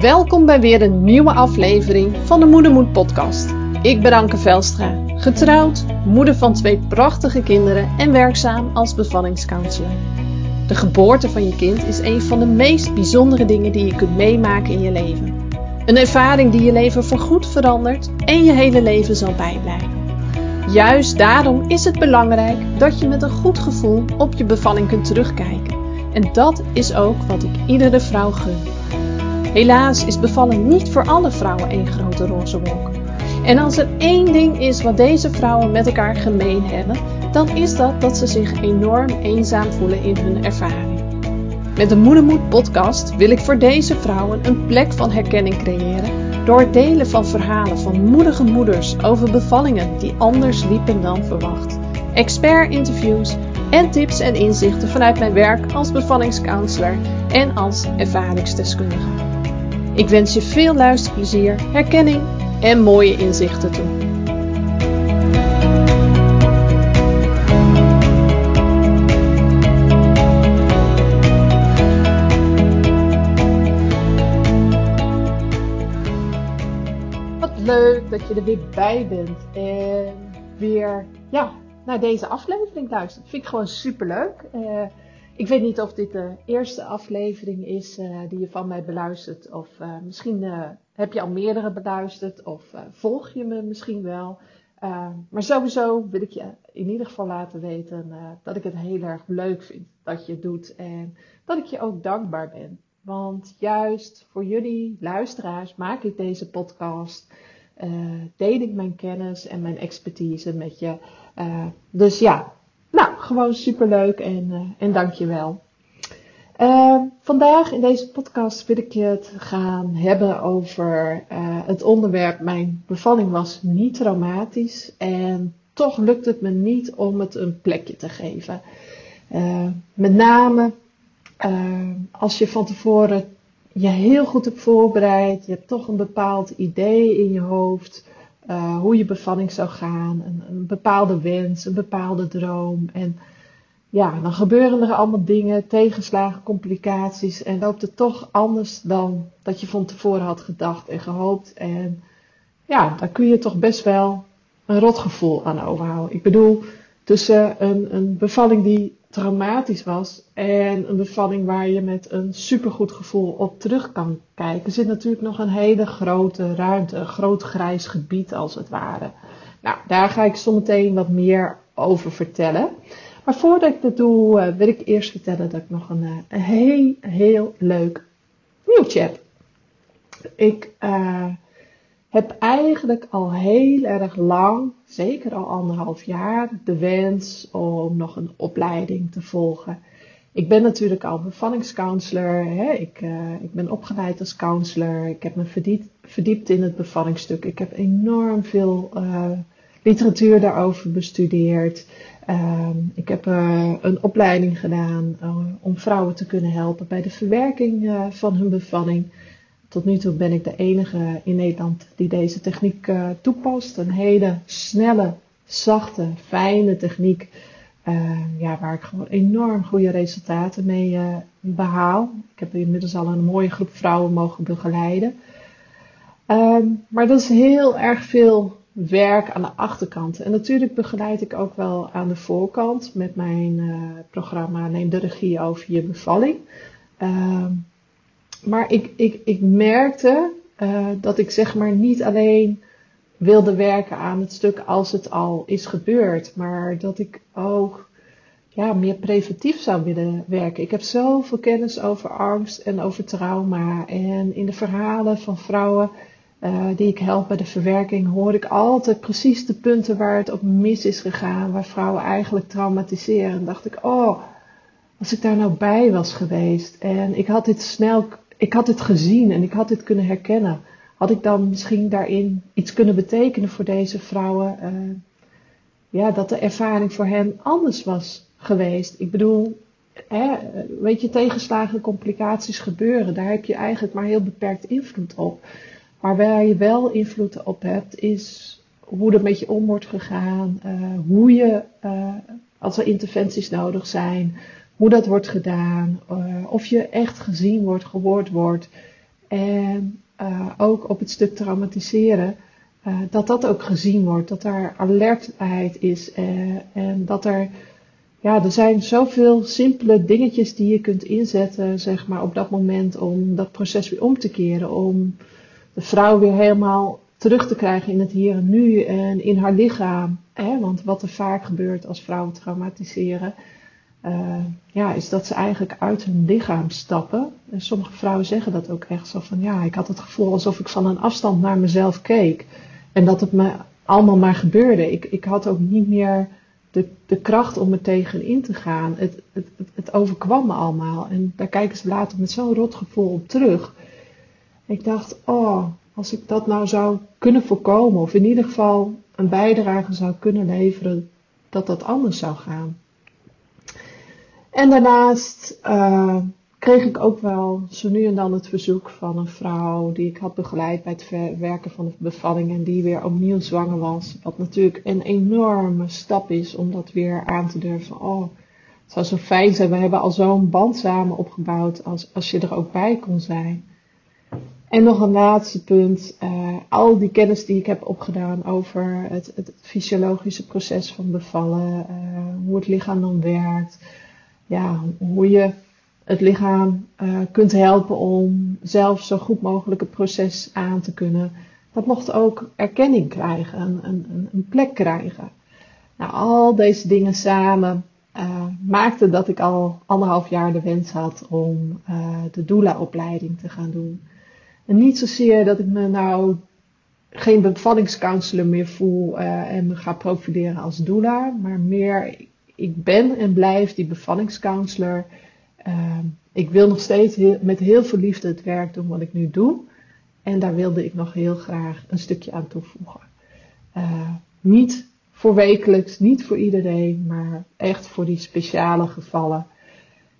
Welkom bij weer een nieuwe aflevering van de Moedermoed podcast. Ik ben Anke Velstra, getrouwd, moeder van 2 prachtige kinderen en werkzaam als bevallingscounselor. De geboorte van je kind is een van de meest bijzondere dingen die je kunt meemaken in je leven. Een ervaring die je leven voorgoed verandert en je hele leven zal bijblijven. Juist daarom is het belangrijk dat je met een goed gevoel op je bevalling kunt terugkijken. En dat is ook wat ik iedere vrouw gun. Helaas is bevallen niet voor alle vrouwen één grote roze wolk. En als er één ding is wat deze vrouwen met elkaar gemeen hebben, dan is dat ze zich enorm eenzaam voelen in hun ervaring. Met de Moedermoed podcast wil ik voor deze vrouwen een plek van herkenning creëren door het delen van verhalen van moedige moeders over bevallingen die anders liepen dan verwacht. Expert-interviews en tips en inzichten vanuit mijn werk als bevallingscounselor en als ervaringsdeskundige. Ik wens je veel luisterplezier, herkenning en mooie inzichten toe. Wat leuk dat je er weer bij bent en weer naar deze aflevering luistert. Vind ik gewoon superleuk. Ik weet niet of dit de eerste aflevering is die je van mij beluistert. Of misschien heb je al meerdere beluisterd. Of volg je me misschien wel. Maar sowieso wil ik je in ieder geval laten weten dat ik het heel erg leuk vind dat je het doet. En dat ik je ook dankbaar ben. Want juist voor jullie luisteraars maak ik deze podcast. Deel ik mijn kennis en mijn expertise met je. Dus ja. Nou, gewoon superleuk en dankjewel. Vandaag in deze podcast wil ik het gaan hebben over het onderwerp. Mijn bevalling was niet traumatisch en toch lukt het me niet om het een plekje te geven. Met name als je van tevoren je heel goed hebt voorbereid. Je hebt toch een bepaald idee in je hoofd. Hoe je bevalling zou gaan, een bepaalde wens, een bepaalde droom. En ja, dan gebeuren er allemaal dingen, tegenslagen, complicaties. En loopt het toch anders dan dat je van tevoren had gedacht en gehoopt. En ja, daar kun je toch best wel een rotgevoel aan overhouden. Ik bedoel, tussen een bevalling die traumatisch was en een bevalling waar je met een supergoed gevoel op terug kan kijken, zit natuurlijk nog een hele grote ruimte, een groot grijs gebied als het ware. Nou, daar ga ik zometeen wat meer over vertellen. Maar voordat ik dat doe, wil ik eerst vertellen dat ik nog een heel leuk nieuwtje heb. Ik heb eigenlijk al heel erg lang, zeker al 1,5 jaar, de wens om nog een opleiding te volgen. Ik ben natuurlijk al bevallingscounselor. Hè? Ik ben opgeleid als counselor. Ik heb me verdiept in het bevallingstuk. Ik heb enorm veel literatuur daarover bestudeerd. Ik heb een opleiding gedaan om vrouwen te kunnen helpen bij de verwerking van hun bevalling. Tot nu toe ben ik de enige in Nederland die deze techniek toepast. Een hele snelle, zachte, fijne techniek. Waar ik gewoon enorm goede resultaten mee behaal. Ik heb inmiddels al een mooie groep vrouwen mogen begeleiden. Maar dat is heel erg veel werk aan de achterkant. En natuurlijk begeleid ik ook wel aan de voorkant met mijn programma Neem de regie over je bevalling. Maar ik merkte dat ik zeg maar niet alleen wilde werken aan het stuk als het al is gebeurd. Maar dat ik ook meer preventief zou willen werken. Ik heb zoveel kennis over angst en over trauma. En in de verhalen van vrouwen die ik help bij de verwerking hoor ik altijd precies de punten waar het op mis is gegaan. Waar vrouwen eigenlijk traumatiseren. En dacht ik, als ik daar nou bij was geweest en ik had dit gezien en ik had dit kunnen herkennen. Had ik dan misschien daarin iets kunnen betekenen voor deze vrouwen? Dat de ervaring voor hen anders was geweest. Ik bedoel, tegenslagen, complicaties gebeuren. Daar heb je eigenlijk maar heel beperkt invloed op. Maar waar je wel invloed op hebt, is hoe er met je om wordt gegaan. Hoe je, als er interventies nodig zijn, hoe dat wordt gedaan. Of je echt gezien wordt, gehoord wordt. En ook op het stuk traumatiseren, dat ook gezien wordt, dat daar alertheid is en dat er, ja, er zijn zoveel simpele dingetjes die je kunt inzetten, zeg maar, op dat moment om dat proces weer om te keren, om de vrouw weer helemaal terug te krijgen in het hier en nu en in haar lichaam. Want wat er vaak gebeurt als vrouwen traumatiseren, is dat ze eigenlijk uit hun lichaam stappen. En sommige vrouwen zeggen dat ook echt zo van, ja, ik had het gevoel alsof ik van een afstand naar mezelf keek. En dat het me allemaal maar gebeurde. Ik had ook niet meer de kracht om er tegenin te gaan. Het overkwam me allemaal. En daar kijken ze later met zo'n rot gevoel op terug. Ik dacht, oh, als ik dat nou zou kunnen voorkomen, of in ieder geval een bijdrage zou kunnen leveren, dat anders zou gaan. En daarnaast kreeg ik ook wel zo nu en dan het verzoek van een vrouw die ik had begeleid bij het werken van de bevalling en die weer opnieuw zwanger was. Wat natuurlijk een enorme stap is om dat weer aan te durven. Oh, het zou zo fijn zijn, we hebben al zo'n band samen opgebouwd als je er ook bij kon zijn. En nog een laatste punt, al die kennis die ik heb opgedaan over het fysiologische proces van bevallen, hoe het lichaam dan werkt, ja, hoe je het lichaam kunt helpen om zelf zo goed mogelijk het proces aan te kunnen. Dat mocht ook erkenning krijgen, een plek krijgen. Nou, al deze dingen samen maakten dat ik al 1,5 jaar de wens had om de doula-opleiding te gaan doen. En niet zozeer dat ik me nou geen bevallingscounselor meer voel en me ga profileren als doula, maar meer ik ben en blijf die bevallingscounselor. Ik wil nog steeds met heel veel liefde het werk doen wat ik nu doe. En daar wilde ik nog heel graag een stukje aan toevoegen. Niet voor wekelijks, niet voor iedereen, maar echt voor die speciale gevallen.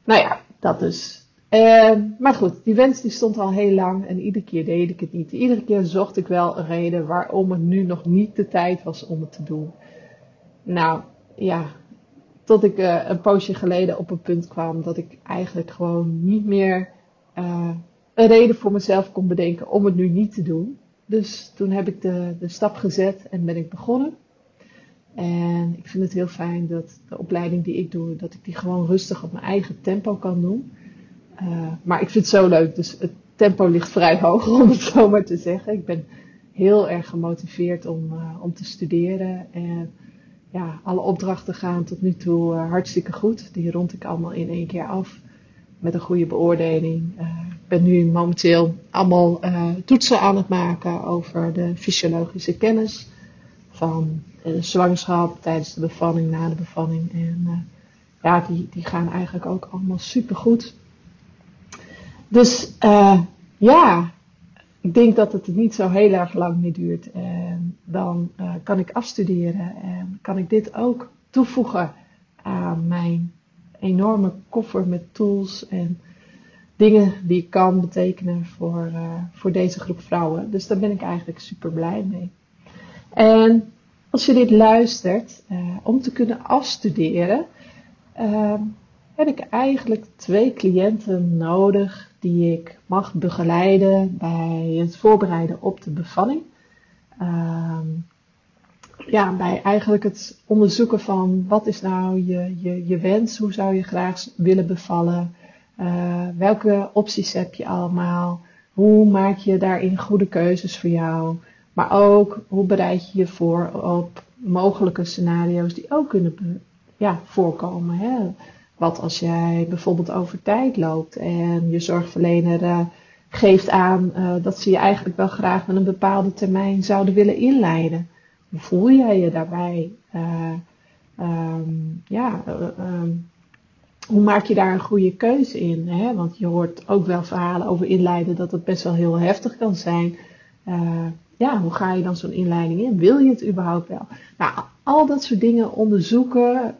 Nou ja, dat dus. Maar goed, die wens die stond al heel lang en iedere keer deed ik het niet. Iedere keer zocht ik wel een reden waarom het nu nog niet de tijd was om het te doen. Nou, ja, tot ik een poosje geleden op een punt kwam dat ik eigenlijk gewoon niet meer een reden voor mezelf kon bedenken om het nu niet te doen. Dus toen heb ik de stap gezet en ben ik begonnen. En ik vind het heel fijn dat de opleiding die ik doe, dat ik die gewoon rustig op mijn eigen tempo kan doen. Maar ik vind het zo leuk, dus het tempo ligt vrij hoog, om het zo maar te zeggen. Ik ben heel erg gemotiveerd om te studeren. En ja, alle opdrachten gaan tot nu toe hartstikke goed. Die rond ik allemaal in 1 keer af, met een goede beoordeling. Ik ben nu momenteel allemaal toetsen aan het maken over de fysiologische kennis van de zwangerschap, tijdens de bevalling, na de bevalling. En die gaan eigenlijk ook allemaal supergoed. Dus ik denk dat het niet zo heel erg lang meer duurt. En dan kan ik afstuderen en kan ik dit ook toevoegen aan mijn enorme koffer met tools en dingen die ik kan betekenen voor deze groep vrouwen. Dus daar ben ik eigenlijk super blij mee. En als je dit luistert, om te kunnen afstuderen, heb ik eigenlijk 2 cliënten nodig die ik mag begeleiden bij het voorbereiden op de bevalling. Bij eigenlijk het onderzoeken van wat is nou je wens, hoe zou je graag willen bevallen, welke opties heb je allemaal, hoe maak je daarin goede keuzes voor jou, maar ook hoe bereid je je voor op mogelijke scenario's die ook kunnen voorkomen, hè? Wat als jij bijvoorbeeld over tijd loopt en je zorgverlener geeft aan dat ze je eigenlijk wel graag met een bepaalde termijn zouden willen inleiden. Hoe voel jij je daarbij? Hoe maak je daar een goede keuze in? Hè? Want je hoort ook wel verhalen over inleiden dat het best wel heel heftig kan zijn. Hoe ga je dan zo'n inleiding in? Wil je het überhaupt wel? Nou, al dat soort dingen onderzoeken.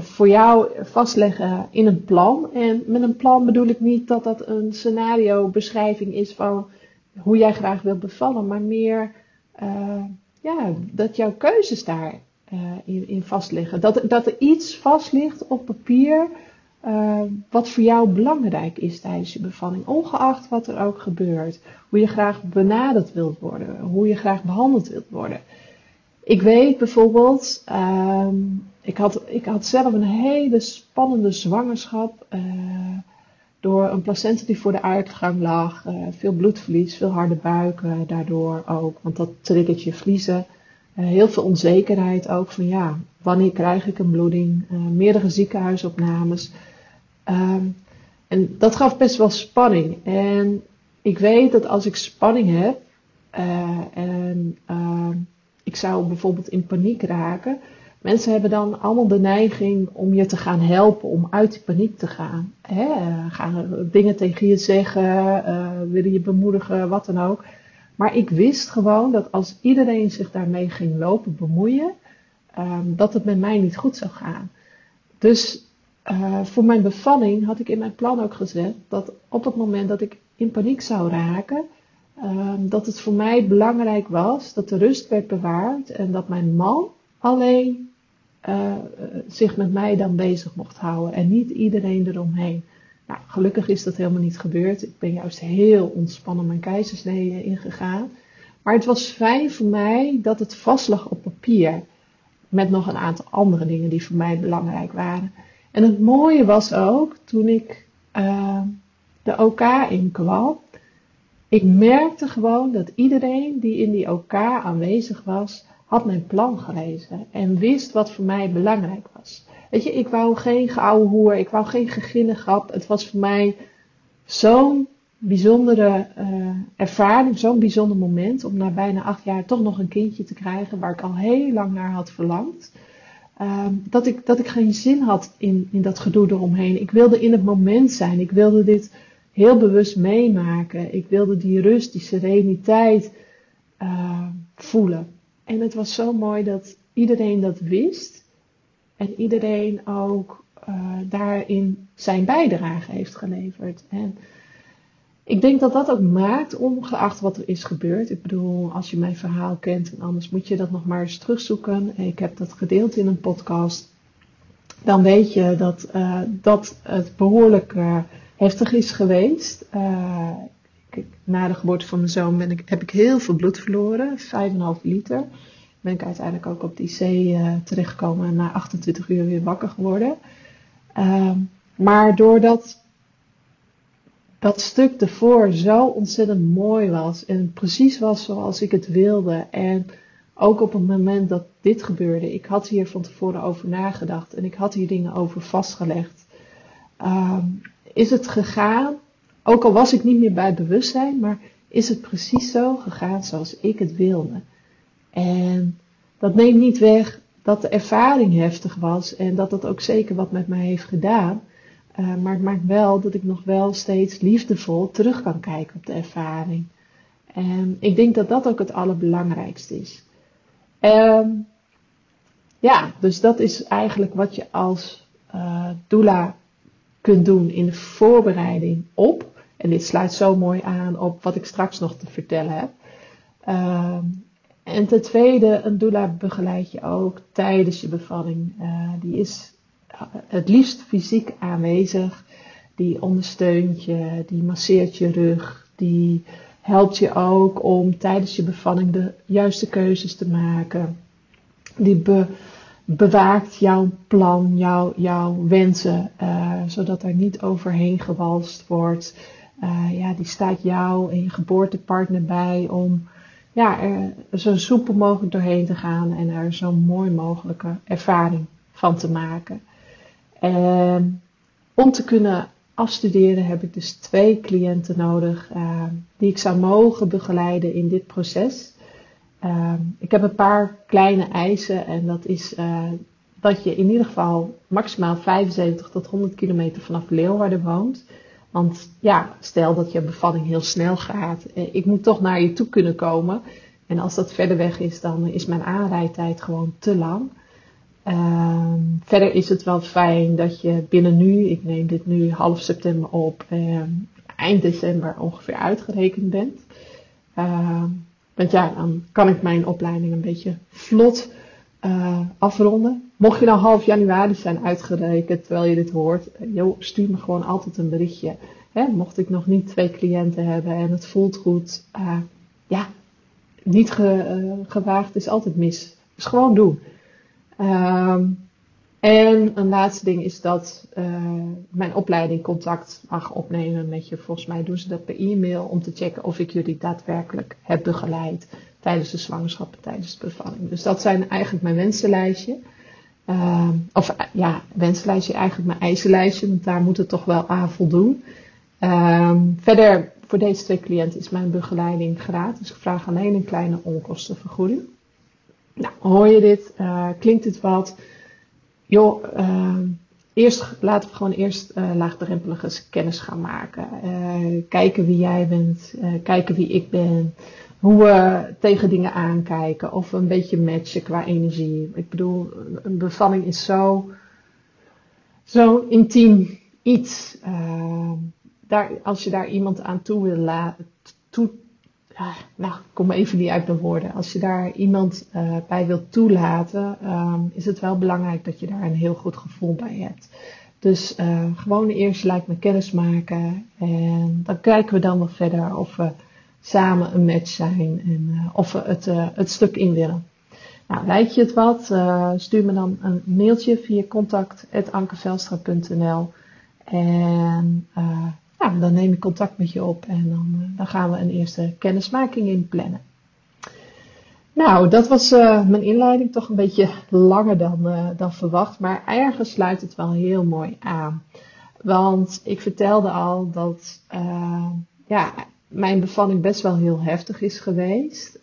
Voor jou vastleggen in een plan. En met een plan bedoel ik niet dat dat een scenario-beschrijving is van hoe jij graag wilt bevallen, maar meer dat jouw keuzes daarin vastliggen. Dat er iets vast ligt op papier wat voor jou belangrijk is tijdens je bevalling. Ongeacht wat er ook gebeurt. Hoe je graag benaderd wilt worden. Hoe je graag behandeld wilt worden. Ik weet bijvoorbeeld, ik had zelf een hele spannende zwangerschap. Door een placenta die voor de uitgang lag. Veel bloedverlies, veel harde buiken daardoor ook. Want dat triggert je vliezen. Heel veel onzekerheid ook van ja, wanneer krijg ik een bloeding? Meerdere ziekenhuisopnames. En dat gaf best wel spanning. En ik weet dat als ik spanning heb ik zou bijvoorbeeld in paniek raken. Mensen hebben dan allemaal de neiging om je te gaan helpen, om uit die paniek te gaan. Gaan dingen tegen je zeggen, willen je bemoedigen, wat dan ook. Maar ik wist gewoon dat als iedereen zich daarmee ging lopen bemoeien, dat het met mij niet goed zou gaan. Dus voor mijn bevalling had ik in mijn plan ook gezet dat op het moment dat ik in paniek zou raken, dat het voor mij belangrijk was dat de rust werd bewaard en dat mijn man alleen zich met mij dan bezig mocht houden en niet iedereen eromheen. Nou, gelukkig is dat helemaal niet gebeurd. Ik ben juist heel ontspannen mijn keizersnee ingegaan. Maar het was fijn voor mij dat het vast lag op papier. Met nog een aantal andere dingen die voor mij belangrijk waren. En het mooie was ook, toen ik de OK inkwam. Ik merkte gewoon dat iedereen die in die OK aanwezig was, had mijn plan gelezen. En wist wat voor mij belangrijk was. Weet je, ik wou geen geouwe hoer, ik wou geen geginnengrap. Het was voor mij zo'n bijzondere ervaring, zo'n bijzonder moment om na bijna 8 jaar toch nog een kindje te krijgen waar ik al heel lang naar had verlangd. Dat ik geen zin had in dat gedoe eromheen. Ik wilde in het moment zijn, ik wilde dit heel bewust meemaken. Ik wilde die rust, die sereniteit voelen. En het was zo mooi dat iedereen dat wist. En iedereen ook daarin zijn bijdrage heeft geleverd. En ik denk dat dat ook maakt, ongeacht wat er is gebeurd. Ik bedoel, als je mijn verhaal kent en anders moet je dat nog maar eens terugzoeken. Ik heb dat gedeeld in een podcast. Dan weet je dat het behoorlijk heftig is geweest. Na de geboorte van mijn zoon heb ik heel veel bloed verloren, 5,5 liter. Ben ik uiteindelijk ook op de IC terechtgekomen en na 28 uur weer wakker geworden. Maar doordat dat stuk ervoor zo ontzettend mooi was en precies was zoals ik het wilde. En ook op het moment dat dit gebeurde, ik had hier van tevoren over nagedacht en ik had hier dingen over vastgelegd. Is het gegaan, ook al was ik niet meer bij bewustzijn, maar is het precies zo gegaan zoals ik het wilde. En dat neemt niet weg dat de ervaring heftig was en dat dat ook zeker wat met mij heeft gedaan. Maar het maakt wel dat ik nog wel steeds liefdevol terug kan kijken op de ervaring. En ik denk dat dat ook het allerbelangrijkste is. Dus dat is eigenlijk wat je als doula kunt doen in de voorbereiding op. En dit sluit zo mooi aan op wat ik straks nog te vertellen heb. En ten tweede, een doula begeleidt je ook tijdens je bevalling. Die is het liefst fysiek aanwezig. Die ondersteunt je, die masseert je rug. Die helpt je ook om tijdens je bevalling de juiste keuzes te maken. Die bewaakt jouw plan, jouw wensen. Zodat er niet overheen gewalst wordt. Die staat jou en je geboortepartner bij om... Ja, er zo soepel mogelijk doorheen te gaan en er zo mooi mogelijke ervaring van te maken. En om te kunnen afstuderen heb ik dus 2 cliënten nodig die ik zou mogen begeleiden in dit proces. Ik heb een paar kleine eisen en dat is dat je in ieder geval maximaal 75 tot 100 kilometer vanaf Leeuwarden woont. Want ja, stel dat je bevalling heel snel gaat. Ik moet toch naar je toe kunnen komen. En als dat verder weg is, dan is mijn aanrijdtijd gewoon te lang. Verder is het wel fijn dat je binnen nu, ik neem dit nu half september op, eind december ongeveer uitgerekend bent. Want ja, dan kan ik mijn opleiding een beetje vlot afronden. Mocht je nou half januari zijn uitgerekend terwijl je dit hoort, stuur me gewoon altijd een berichtje. Hè? Mocht ik nog niet 2 cliënten hebben en het voelt goed, niet gewaagd is altijd mis. Dus gewoon doen. En een laatste ding is dat mijn opleiding contact mag opnemen met je. Volgens mij doen ze dat per e-mail om te checken of ik jullie daadwerkelijk heb begeleid tijdens de zwangerschap en tijdens de bevalling. Dus dat zijn eigenlijk mijn wensenlijstje. Mijn eisenlijstje, want daar moet het toch wel aan voldoen. Verder, voor deze 2 cliënten is mijn begeleiding gratis. Ik vraag alleen een kleine onkostenvergoeding. Nou, hoor je dit? Klinkt dit wat? Laten we gewoon eerst laagdrempelig eens kennis gaan maken. Kijken wie jij bent, kijken wie ik ben. Hoe we tegen dingen aankijken of we een beetje matchen qua energie. Ik bedoel, een bevalling is zo intiem iets. Als je daar iemand aan toe wil laten... Als je daar iemand bij wilt toelaten, is het wel belangrijk dat je daar een heel goed gevoel bij hebt. Dus gewoon eerst lijkt me kennis maken. En dan kijken we dan wel verder of we samen een match zijn en of we het stuk in willen. Nou, lijkt je het wat? Stuur me dan een mailtje via contact@ankevelstra.nl en... dan neem ik contact met je op en dan gaan we een eerste kennismaking inplannen. Nou, dat was mijn inleiding. Toch een beetje langer dan verwacht. Maar ergens sluit het wel heel mooi aan. Want ik vertelde al dat mijn bevalling best wel heel heftig is geweest.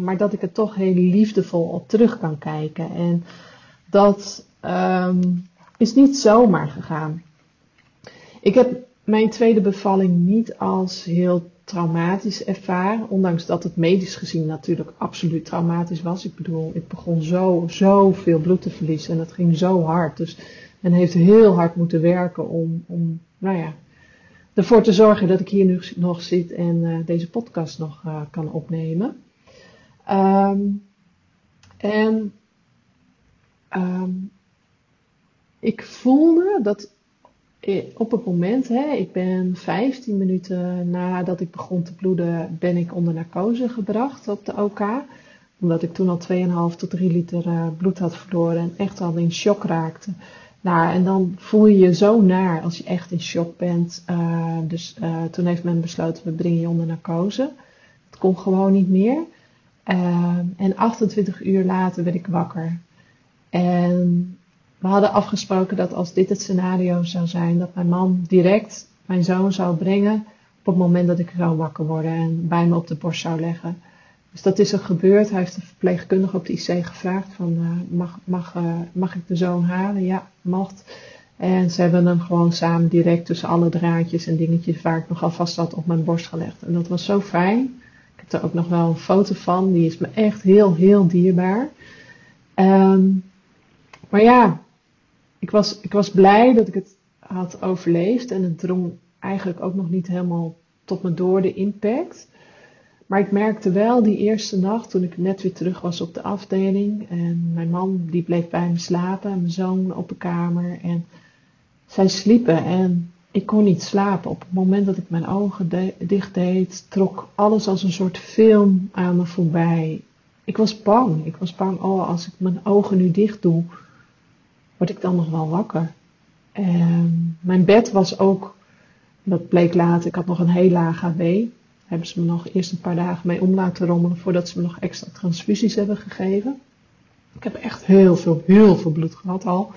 Maar dat ik er toch heel liefdevol op terug kan kijken. En dat is niet zomaar gegaan. Ik heb mijn tweede bevalling niet als heel traumatisch ervaren. Ondanks dat het medisch gezien natuurlijk absoluut traumatisch was. Ik bedoel, ik begon zo veel bloed te verliezen. En dat ging zo hard. Dus men heeft heel hard moeten werken om ervoor te zorgen dat ik hier nu nog zit. En deze podcast nog kan opnemen. Ik voelde dat... Op het moment, ik ben 15 minuten nadat ik begon te bloeden, ben ik onder narcose gebracht op de OK. Omdat ik toen al 2,5 tot 3 liter bloed had verloren en echt al in shock raakte. Nou, en dan voel je je zo naar als je echt in shock bent. Dus toen heeft men besloten, we brengen je onder narcose. Het kon gewoon niet meer. En 28 uur later werd ik wakker. En... we hadden afgesproken dat als dit het scenario zou zijn, dat mijn man direct mijn zoon zou brengen op het moment dat ik zou wakker worden en bij me op de borst zou leggen. Dus dat is er gebeurd. Hij heeft de verpleegkundige op de IC gevraagd van mag ik de zoon halen? Ja, mocht. En ze hebben hem gewoon samen direct tussen alle draadjes en dingetjes waar ik nogal vast had op mijn borst gelegd. En dat was zo fijn. Ik heb er ook nog wel een foto van. Die is me echt heel dierbaar. Ik was blij dat ik het had overleefd en het drong eigenlijk ook nog niet helemaal tot me door de impact. Maar ik merkte wel die eerste nacht toen ik net weer terug was op de afdeling en mijn man die bleef bij me slapen en mijn zoon op de kamer en zij sliepen en ik kon niet slapen. Op het moment dat ik mijn ogen dicht deed, trok alles als een soort film aan me voorbij. Ik was bang, als ik mijn ogen nu dicht doe, word ik dan nog wel wakker. En mijn bed was ook, dat bleek later, ik had nog een heel laag HB. Daar hebben ze me nog eerst een paar dagen mee om laten rommelen voordat ze me nog extra transfusies hebben gegeven. Ik heb echt heel veel bloed gehad al.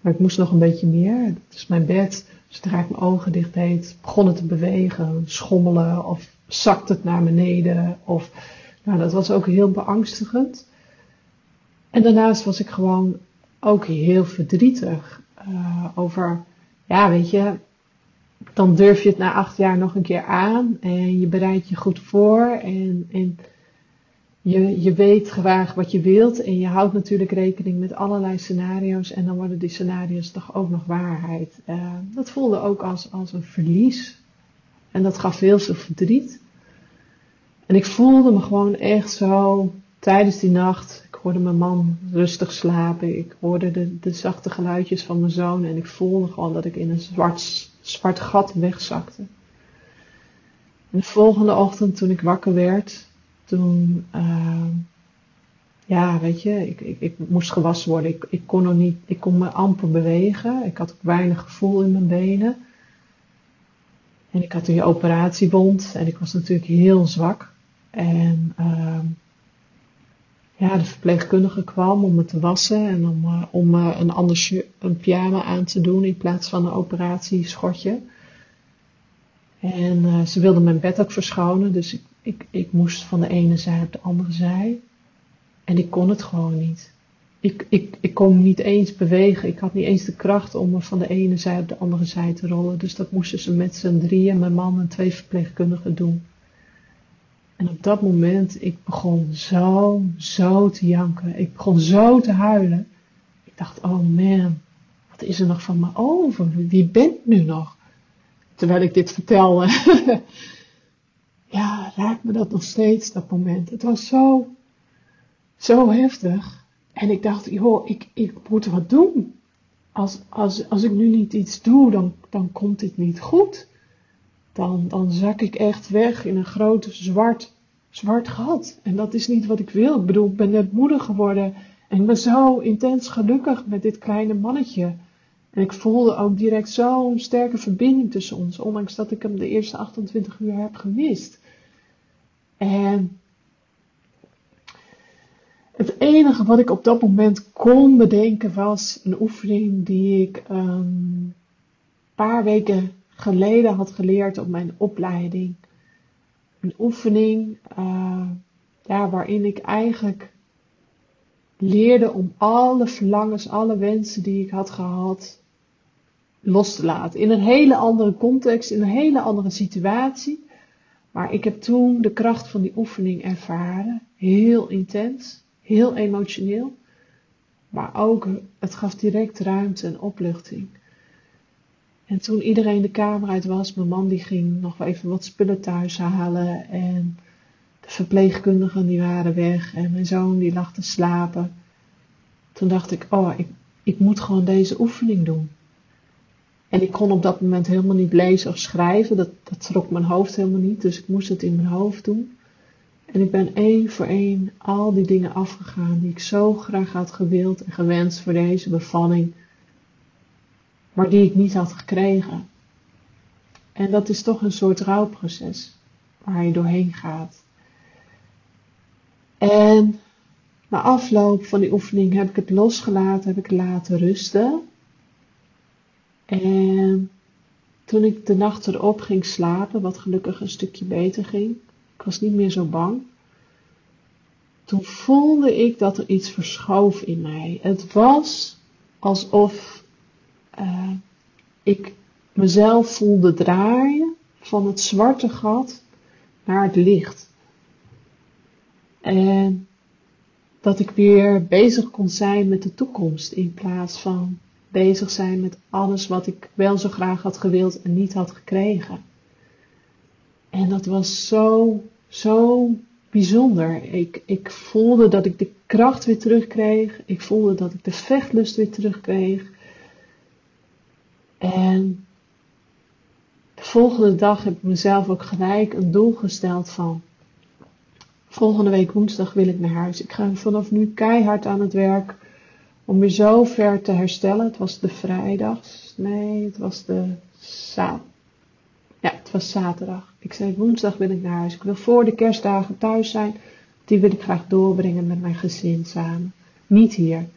Maar ik moest nog een beetje meer. Dus mijn bed, zodra ik mijn ogen dicht deed, begon het te bewegen, schommelen of zakte het naar beneden. Of, dat was ook heel beangstigend. En daarnaast was ik gewoon... ook heel verdrietig over, dan durf je het na 8 jaar nog een keer aan en je bereidt je goed voor en je weet graag wat je wilt en je houdt natuurlijk rekening met allerlei scenario's en dan worden die scenario's toch ook nog waarheid. Dat voelde ook als een verlies en dat gaf heel veel verdriet. En ik voelde me gewoon echt zo tijdens die nacht... hoorde mijn man rustig slapen. Ik hoorde de zachte geluidjes van mijn zoon. En ik voelde gewoon dat ik in een zwart gat wegzakte. En de volgende ochtend toen ik wakker werd. Toen, ik moest gewassen worden. Ik kon me amper bewegen. Ik had ook weinig gevoel in mijn benen. En ik had die operatiewond. En ik was natuurlijk heel zwak. En de verpleegkundige kwam om me te wassen. En om een ander pyjama aan te doen in plaats van een operatieschortje. En ze wilde mijn bed ook verschonen. Dus ik moest van de ene zij op de andere zij. En ik kon het gewoon niet. Ik kon niet eens bewegen. Ik had niet eens de kracht om me van de ene zij op de andere zij te rollen. Dus dat moesten ze met z'n drieën, mijn man en 2 verpleegkundigen doen. En op dat moment, ik begon zo te janken. Ik begon zo te huilen. Ik dacht, oh man, wat is er nog van me over? Wie ben ik nu nog? Terwijl ik dit vertelde. Ja, raakt me dat nog steeds, dat moment. Het was zo heftig. En ik dacht, joh, ik moet wat doen. Als ik nu niet iets doe, dan komt dit niet goed. Dan zak ik echt weg in een groot zwart gat. En dat is niet wat ik wil. Ik bedoel, ik ben net moeder geworden. En ik ben zo intens gelukkig met dit kleine mannetje. En ik voelde ook direct zo'n sterke verbinding tussen ons. Ondanks dat ik hem de eerste 28 uur heb gemist. En het enige wat ik op dat moment kon bedenken was een oefening die ik een paar weken geleden had geleerd op mijn opleiding. Een oefening waarin ik eigenlijk leerde om alle verlangens, alle wensen die ik had gehad los te laten. In een hele andere context, in een hele andere situatie. Maar ik heb toen de kracht van die oefening ervaren. Heel intens, heel emotioneel. Maar ook, het gaf direct ruimte en opluchting. En toen iedereen de kamer uit was, mijn man die ging nog wel even wat spullen thuis halen. En de verpleegkundigen die waren weg. En mijn zoon die lag te slapen. Toen dacht ik, ik moet gewoon deze oefening doen. En ik kon op dat moment helemaal niet lezen of schrijven. Dat trok mijn hoofd helemaal niet. Dus ik moest het in mijn hoofd doen. En ik ben 1 voor 1 al die dingen afgegaan die ik zo graag had gewild en gewenst voor deze bevalling. Maar die ik niet had gekregen. En dat is toch een soort rouwproces waar je doorheen gaat. En na afloop van die oefening heb ik het losgelaten, heb ik laten rusten. En toen ik de nacht erop ging slapen, wat gelukkig een stukje beter ging, ik was niet meer zo bang. Toen voelde ik dat er iets verschoof in mij. Het was alsof ik mezelf voelde draaien van het zwarte gat naar het licht. En dat ik weer bezig kon zijn met de toekomst in plaats van bezig zijn met alles wat ik wel zo graag had gewild en niet had gekregen. En dat was zo bijzonder. Ik voelde dat ik de kracht weer terugkreeg. Ik voelde dat ik de vechtlust weer terugkreeg. En de volgende dag heb ik mezelf ook gelijk een doel gesteld van volgende week woensdag wil ik naar huis. Ik ga vanaf nu keihard aan het werk om weer zo ver te herstellen. Het was de vrijdag. Nee, het was zaterdag. Ik zei woensdag wil ik naar huis. Ik wil voor de kerstdagen thuis zijn. Die wil ik graag doorbrengen met mijn gezin samen. Niet hier.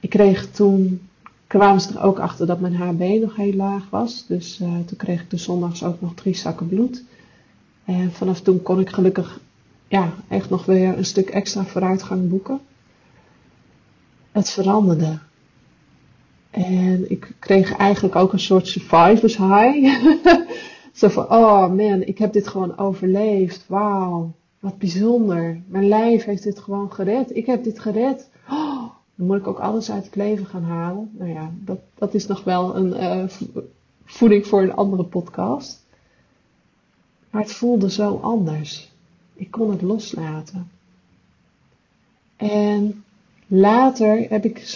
Ik kreeg toen, kwamen ze er ook achter dat mijn HB nog heel laag was. Dus toen kreeg ik de zondags ook nog 3 zakken bloed. En vanaf toen kon ik gelukkig echt nog weer een stuk extra vooruitgang boeken. Het veranderde. En ik kreeg eigenlijk ook een soort survivors high. Zo van, oh man, ik heb dit gewoon overleefd. Wauw, wat bijzonder. Mijn lijf heeft dit gewoon gered. Ik heb dit gered. Oh. Dan moet ik ook alles uit het leven gaan halen. Nou ja, dat is nog wel een voeding voor een andere podcast. Maar het voelde zo anders. Ik kon het loslaten. En later heb ik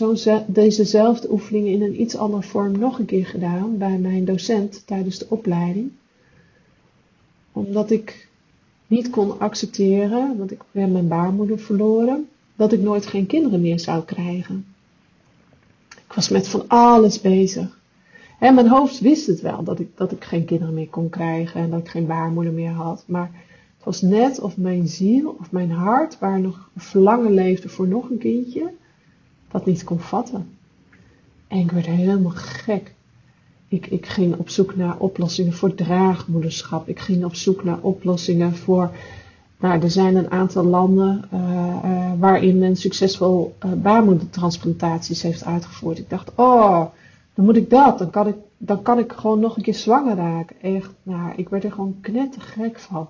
dezezelfde oefeningen in een iets andere vorm nog een keer gedaan bij mijn docent tijdens de opleiding. Omdat ik niet kon accepteren, want ik ben mijn baarmoeder verloren, dat ik nooit geen kinderen meer zou krijgen. Ik was met van alles bezig. En mijn hoofd wist het wel, dat ik geen kinderen meer kon krijgen en dat ik geen baarmoeder meer had. Maar het was net of mijn ziel of mijn hart, waar nog een verlangen leefde voor nog een kindje, dat niet kon vatten. En ik werd helemaal gek. Ik ging op zoek naar oplossingen voor draagmoederschap. Ik ging op zoek naar oplossingen voor... Nou, er zijn een aantal landen waarin men succesvol baarmoedertransplantaties heeft uitgevoerd. Ik dacht, oh, dan moet ik dat. Dan kan ik gewoon nog een keer zwanger raken. Echt, nou, ik werd er gewoon knettergek van.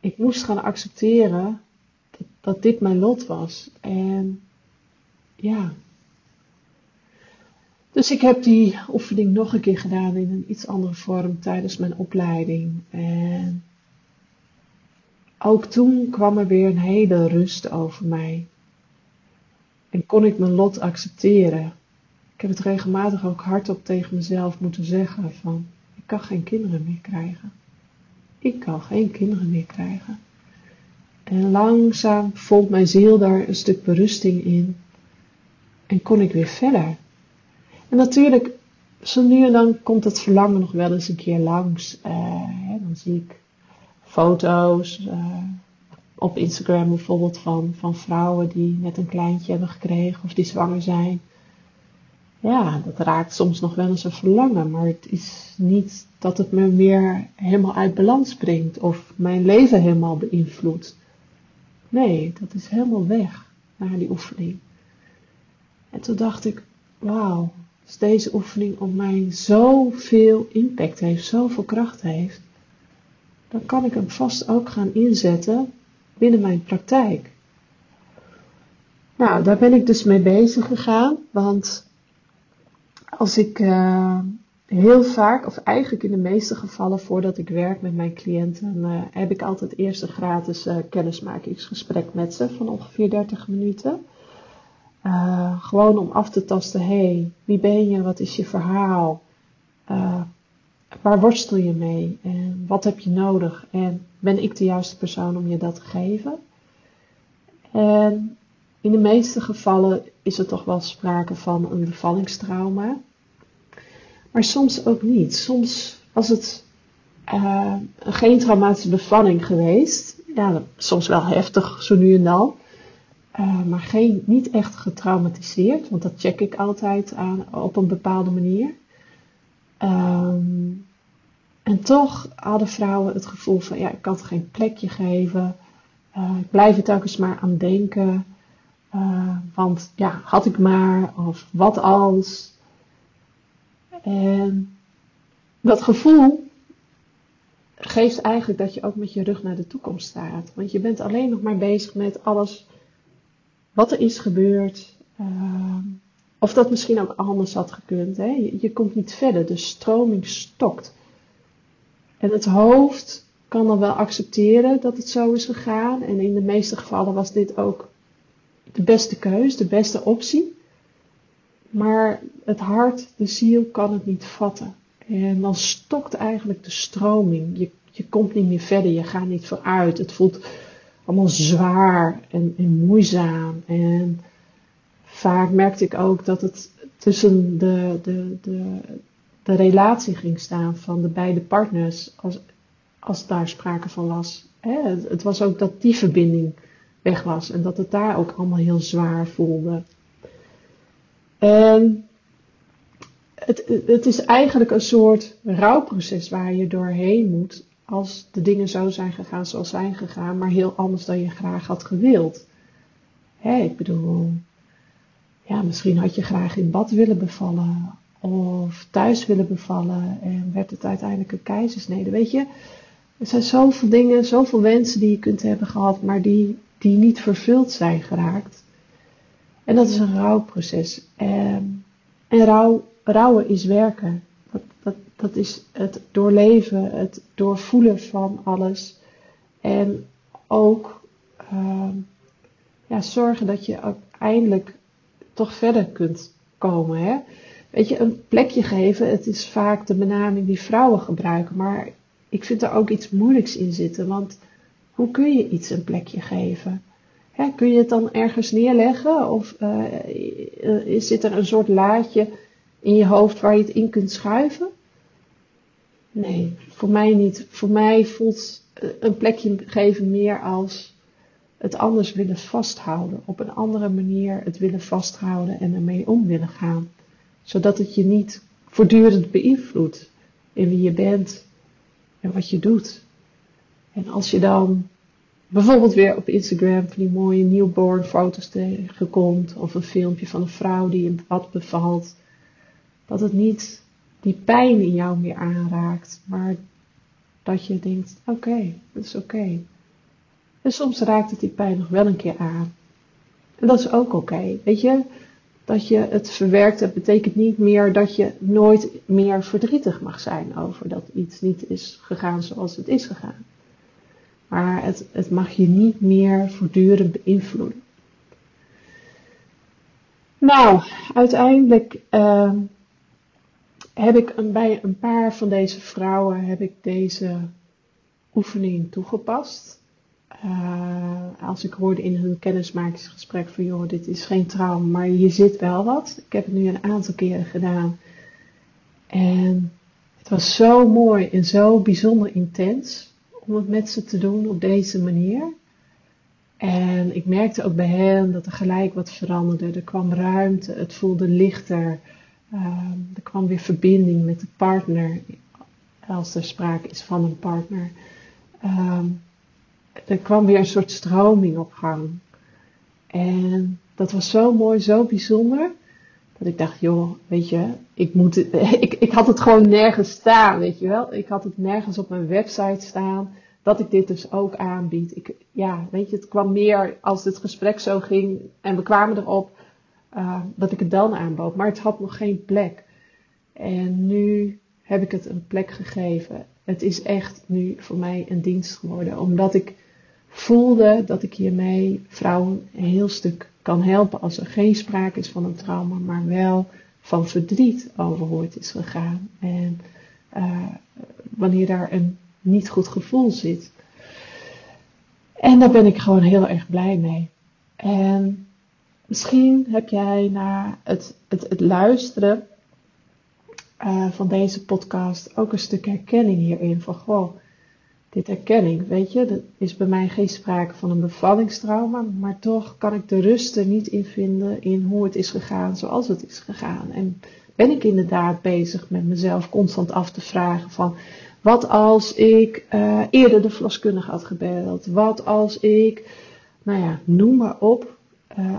Ik moest gaan accepteren dat dit mijn lot was. En ja. Dus ik heb die oefening nog een keer gedaan in een iets andere vorm tijdens mijn opleiding. En ook toen kwam er weer een hele rust over mij. En kon ik mijn lot accepteren. Ik heb het regelmatig ook hardop tegen mezelf moeten zeggen van, ik kan geen kinderen meer krijgen. Ik kan geen kinderen meer krijgen. En langzaam vond mijn ziel daar een stuk berusting in. En kon ik weer verder. En natuurlijk, zo nu en dan komt het verlangen nog wel eens een keer langs. Dan zie ik foto's op Instagram bijvoorbeeld van vrouwen die net een kleintje hebben gekregen of die zwanger zijn. Ja, dat raakt soms nog wel eens een verlangen, maar het is niet dat het me meer helemaal uit balans brengt of mijn leven helemaal beïnvloedt. Nee, dat is helemaal weg na die oefening. En toen dacht ik, wauw, als deze oefening op mij zoveel impact heeft, zoveel kracht heeft, dan kan ik hem vast ook gaan inzetten binnen mijn praktijk. Nou, daar ben ik dus mee bezig gegaan, want als ik heel vaak, of eigenlijk in de meeste gevallen voordat ik werk met mijn cliënten, heb ik altijd eerst een gratis kennismakingsgesprek met ze van ongeveer 30 minuten. Gewoon om af te tasten, hey, wie ben je, wat is je verhaal, waar worstel je mee en wat heb je nodig en ben ik de juiste persoon om je dat te geven? En in de meeste gevallen is er toch wel sprake van een bevallingstrauma, maar soms ook niet. Soms was het geen traumatische bevalling geweest, ja, soms wel heftig zo nu en dan. Maar niet echt getraumatiseerd, want dat check ik altijd aan, op een bepaalde manier. En toch hadden vrouwen het gevoel van, ja, ik kan het geen plekje geven. Ik blijf er telkens maar aan denken. Want ja, had ik maar, of wat als. En dat gevoel geeft eigenlijk dat je ook met je rug naar de toekomst staat. Want je bent alleen nog maar bezig met alles wat er is gebeurd, of dat misschien ook anders had gekund. Hè? Je komt niet verder, de stroming stokt. En het hoofd kan dan wel accepteren dat het zo is gegaan. En in de meeste gevallen was dit ook de beste keus, de beste optie. Maar het hart, de ziel, kan het niet vatten. En dan stokt eigenlijk de stroming. Je komt niet meer verder, je gaat niet vooruit. Het voelt allemaal zwaar en moeizaam. En vaak merkte ik ook dat het tussen de relatie ging staan van de beide partners. Als daar sprake van was. Het was ook dat die verbinding weg was. En dat het daar ook allemaal heel zwaar voelde. En het is eigenlijk een soort rouwproces waar je doorheen moet. Als de dingen zo zijn gegaan zoals zijn gegaan, maar heel anders dan je graag had gewild. Ik bedoel, ja, misschien had je graag in bad willen bevallen of thuis willen bevallen en werd het uiteindelijk een keizersnede. Weet je, er zijn zoveel dingen, zoveel wensen die je kunt hebben gehad, maar die niet vervuld zijn geraakt. En dat is een rouwproces. En rouwen is werken. Dat is het doorleven, het doorvoelen van alles. En ook zorgen dat je uiteindelijk toch verder kunt komen. Hè? Weet je, een plekje geven, het is vaak de benaming die vrouwen gebruiken. Maar ik vind er ook iets moeilijks in zitten. Want hoe kun je iets een plekje geven? Hè, kun je het dan ergens neerleggen? Of zit er een soort laadje in je hoofd waar je het in kunt schuiven? Nee, voor mij niet. Voor mij voelt een plekje geven meer als het anders willen vasthouden. Op een andere manier het willen vasthouden en ermee om willen gaan. Zodat het je niet voortdurend beïnvloedt in wie je bent en wat je doet. En als je dan bijvoorbeeld weer op Instagram van die mooie newborn foto's tegenkomt. Of een filmpje van een vrouw die in bad bevalt. Dat het niet die pijn in jou meer aanraakt. Maar dat je denkt, oké, dat is oké. En soms raakt het die pijn nog wel een keer aan. En dat is ook oké. Weet je, dat je het verwerkt, dat betekent niet meer dat je nooit meer verdrietig mag zijn over dat iets niet is gegaan zoals het is gegaan. Maar het mag je niet meer voortdurend beïnvloeden. Nou, uiteindelijk heb ik bij een paar van deze vrouwen deze oefening toegepast. Als ik hoorde in hun kennismakingsgesprek van, joh, dit is geen trauma, maar hier zit wel wat. Ik heb het nu een aantal keren gedaan. En het was zo mooi en zo bijzonder intens om het met ze te doen op deze manier. En ik merkte ook bij hen dat er gelijk wat veranderde. Er kwam ruimte, het voelde lichter. Er kwam weer verbinding met de partner, als er sprake is van een partner. Er kwam weer een soort stroming op gang. En dat was zo mooi, zo bijzonder. Dat ik dacht, joh, weet je, ik had het gewoon nergens staan, weet je wel. Ik had het nergens op mijn website staan, dat ik dit dus ook aanbied. Het kwam meer als het gesprek zo ging en we kwamen erop dat ik het dan aanbood. Maar het had nog geen plek. En nu heb ik het een plek gegeven. Het is echt nu voor mij een dienst geworden. Omdat ik voelde dat ik hiermee vrouwen een heel stuk kan helpen als er geen sprake is van een trauma, maar wel van verdriet over hoe het is gegaan. En wanneer daar een niet goed gevoel zit. En daar ben ik gewoon heel erg blij mee. En misschien heb jij na het luisteren van deze podcast ook een stuk herkenning hierin. Van, goh, dit herken ik, weet je. Er is bij mij geen sprake van een bevallingstrauma. Maar toch kan ik de rust er niet in vinden in hoe het is gegaan zoals het is gegaan. En ben ik inderdaad bezig met mezelf constant af te vragen van, wat als ik eerder de verloskundige had gebeld? Wat als ik, noem maar op.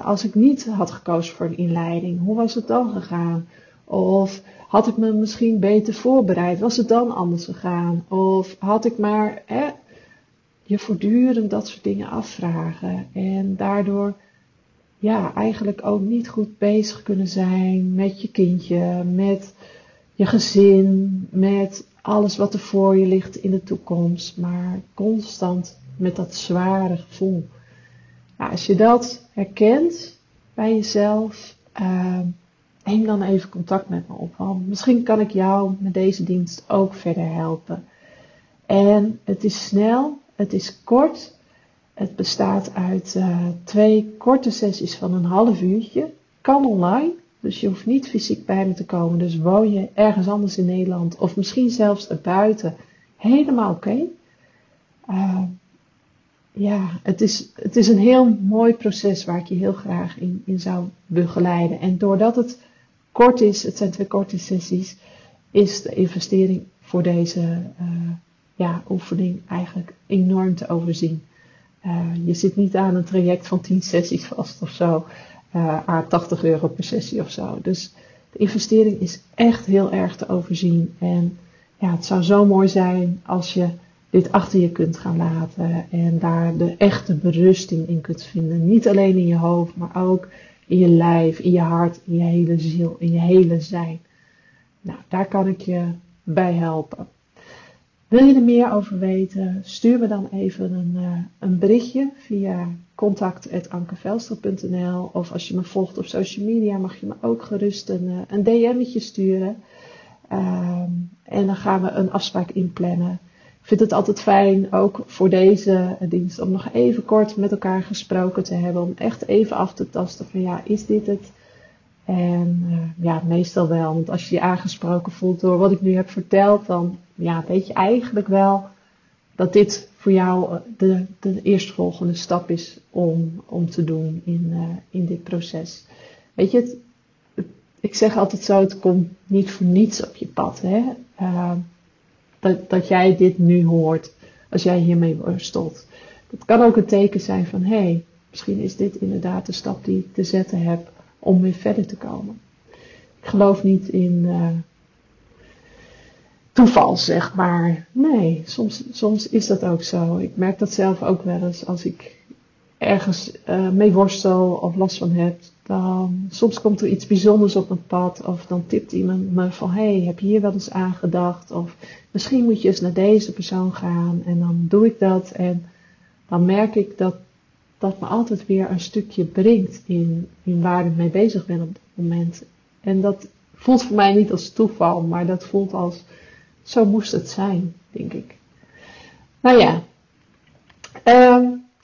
Als ik niet had gekozen voor een inleiding, hoe was het dan gegaan? Of had ik me misschien beter voorbereid? Was het dan anders gegaan? Of had ik maar je voortdurend dat soort dingen afvragen. En daardoor eigenlijk ook niet goed bezig kunnen zijn met je kindje, met je gezin, met alles wat er voor je ligt in de toekomst. Maar constant met dat zware gevoel. Nou, als je dat herkent bij jezelf, neem dan even contact met me op. Want misschien kan ik jou met deze dienst ook verder helpen. En het is snel, het is kort. Het bestaat uit 2 korte sessies van een half uurtje. Kan online, dus je hoeft niet fysiek bij me te komen. Dus woon je ergens anders in Nederland of misschien zelfs erbuiten. Helemaal oké. Het is een heel mooi proces waar ik je heel graag in zou begeleiden. En doordat het kort is, het zijn 2 korte sessies, is de investering voor deze oefening eigenlijk enorm te overzien. Je zit niet aan een traject van 10 sessies vast of zo, aan €80 per sessie of zo. Dus de investering is echt heel erg te overzien. En ja, het zou zo mooi zijn als je dit achter je kunt gaan laten en daar de echte berusting in kunt vinden. Niet alleen in je hoofd, maar ook in je lijf, in je hart, in je hele ziel, in je hele zijn. Nou, daar kan ik je bij helpen. Wil je er meer over weten, stuur me dan even een berichtje via contact@ankevelstra.nl of als je me volgt op social media mag je me ook gerust een DM'tje sturen. En dan gaan we een afspraak inplannen. Ik vind het altijd fijn, ook voor deze dienst, om nog even kort met elkaar gesproken te hebben. Om echt even af te tasten van ja, is dit het? En ja, meestal wel. Want als je je aangesproken voelt door wat ik nu heb verteld, dan ja, weet je eigenlijk wel dat dit voor jou de eerstvolgende stap is om te doen in dit proces. Weet je, ik zeg altijd zo, het komt niet voor niets op je pad. Hè? Dat jij dit nu hoort, als jij hiermee worstelt. Dat kan ook een teken zijn van, hé, misschien is dit inderdaad de stap die ik te zetten heb om weer verder te komen. Ik geloof niet in toeval, zeg maar. Nee, soms is dat ook zo. Ik merk dat zelf ook wel eens als ik ergens mee worstel of last van heb. Dan soms komt er iets bijzonders op mijn pad of dan tipt iemand me van, hé, heb je hier wel eens aan gedacht? Of misschien moet je eens naar deze persoon gaan en dan doe ik dat. En dan merk ik dat me altijd weer een stukje brengt in waar ik mee bezig ben op dat moment. En dat voelt voor mij niet als toeval, maar dat voelt als, zo moest het zijn, denk ik. Nou ja,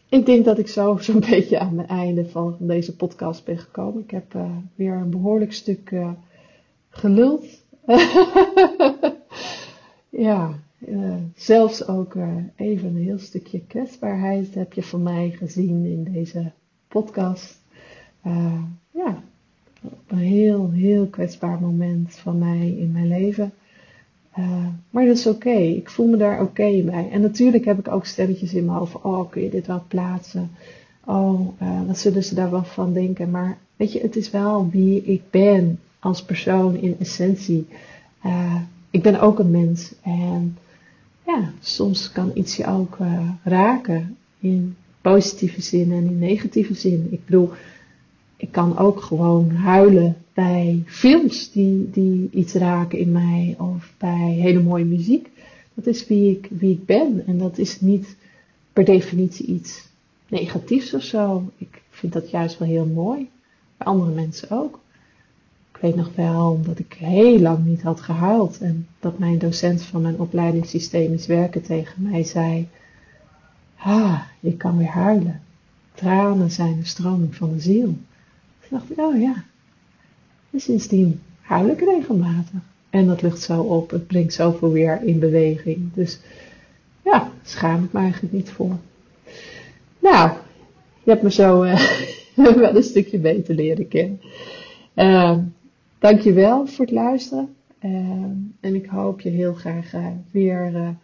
ik denk dat ik zo'n beetje aan het einde van deze podcast ben gekomen. Ik heb weer een behoorlijk stuk geluld. Ja, zelfs ook even een heel stukje kwetsbaarheid heb je van mij gezien in deze podcast. Ja, op een heel, heel kwetsbaar moment van mij in mijn leven. Maar dat is oké. Ik voel me daar oké bij. En natuurlijk heb ik ook stelletjes in mijn hoofd van, oh, kun je dit wel plaatsen? Oh, wat zullen ze daar wel van denken? Maar weet je, het is wel wie ik ben als persoon in essentie. Ik ben ook een mens. En ja, soms kan iets je ook raken in positieve zin en in negatieve zin. Ik bedoel, ik kan ook gewoon huilen bij films die iets raken in mij of bij hele mooie muziek. Dat is wie ik ben en dat is niet per definitie iets negatiefs of zo. Ik vind dat juist wel heel mooi, bij andere mensen ook. Ik weet nog wel dat ik heel lang niet had gehuild en dat mijn docent van mijn opleiding systemisch werken tegen mij zei, ah, je kan weer huilen. Tranen zijn de stroming van de ziel. Toen dacht ik, oh ja. En sindsdien huil ik regelmatig. En dat lucht zo op. Het brengt zoveel weer in beweging. Dus ja, schaam ik me eigenlijk niet voor. Nou, je hebt me zo wel een stukje beter leren kennen. Dankjewel voor het luisteren. En ik hoop je heel graag weer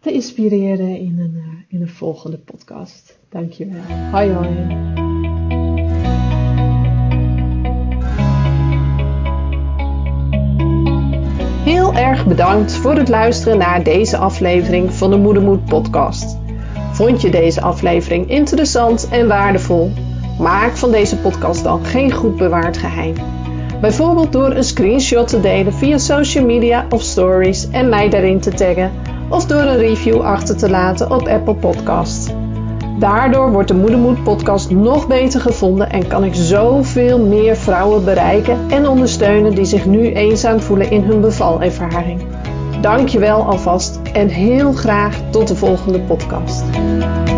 te inspireren in een volgende podcast. Dankjewel. Hoi hoi. Heel erg bedankt voor het luisteren naar deze aflevering van de Moedermoed podcast. Vond je deze aflevering interessant en waardevol? Maak van deze podcast dan geen goed bewaard geheim. Bijvoorbeeld door een screenshot te delen via social media of stories en mij daarin te taggen. Of door een review achter te laten op Apple Podcasts. Daardoor wordt de Moedermoed podcast nog beter gevonden en kan ik zoveel meer vrouwen bereiken en ondersteunen die zich nu eenzaam voelen in hun bevalervaring. Dankjewel alvast en heel graag tot de volgende podcast.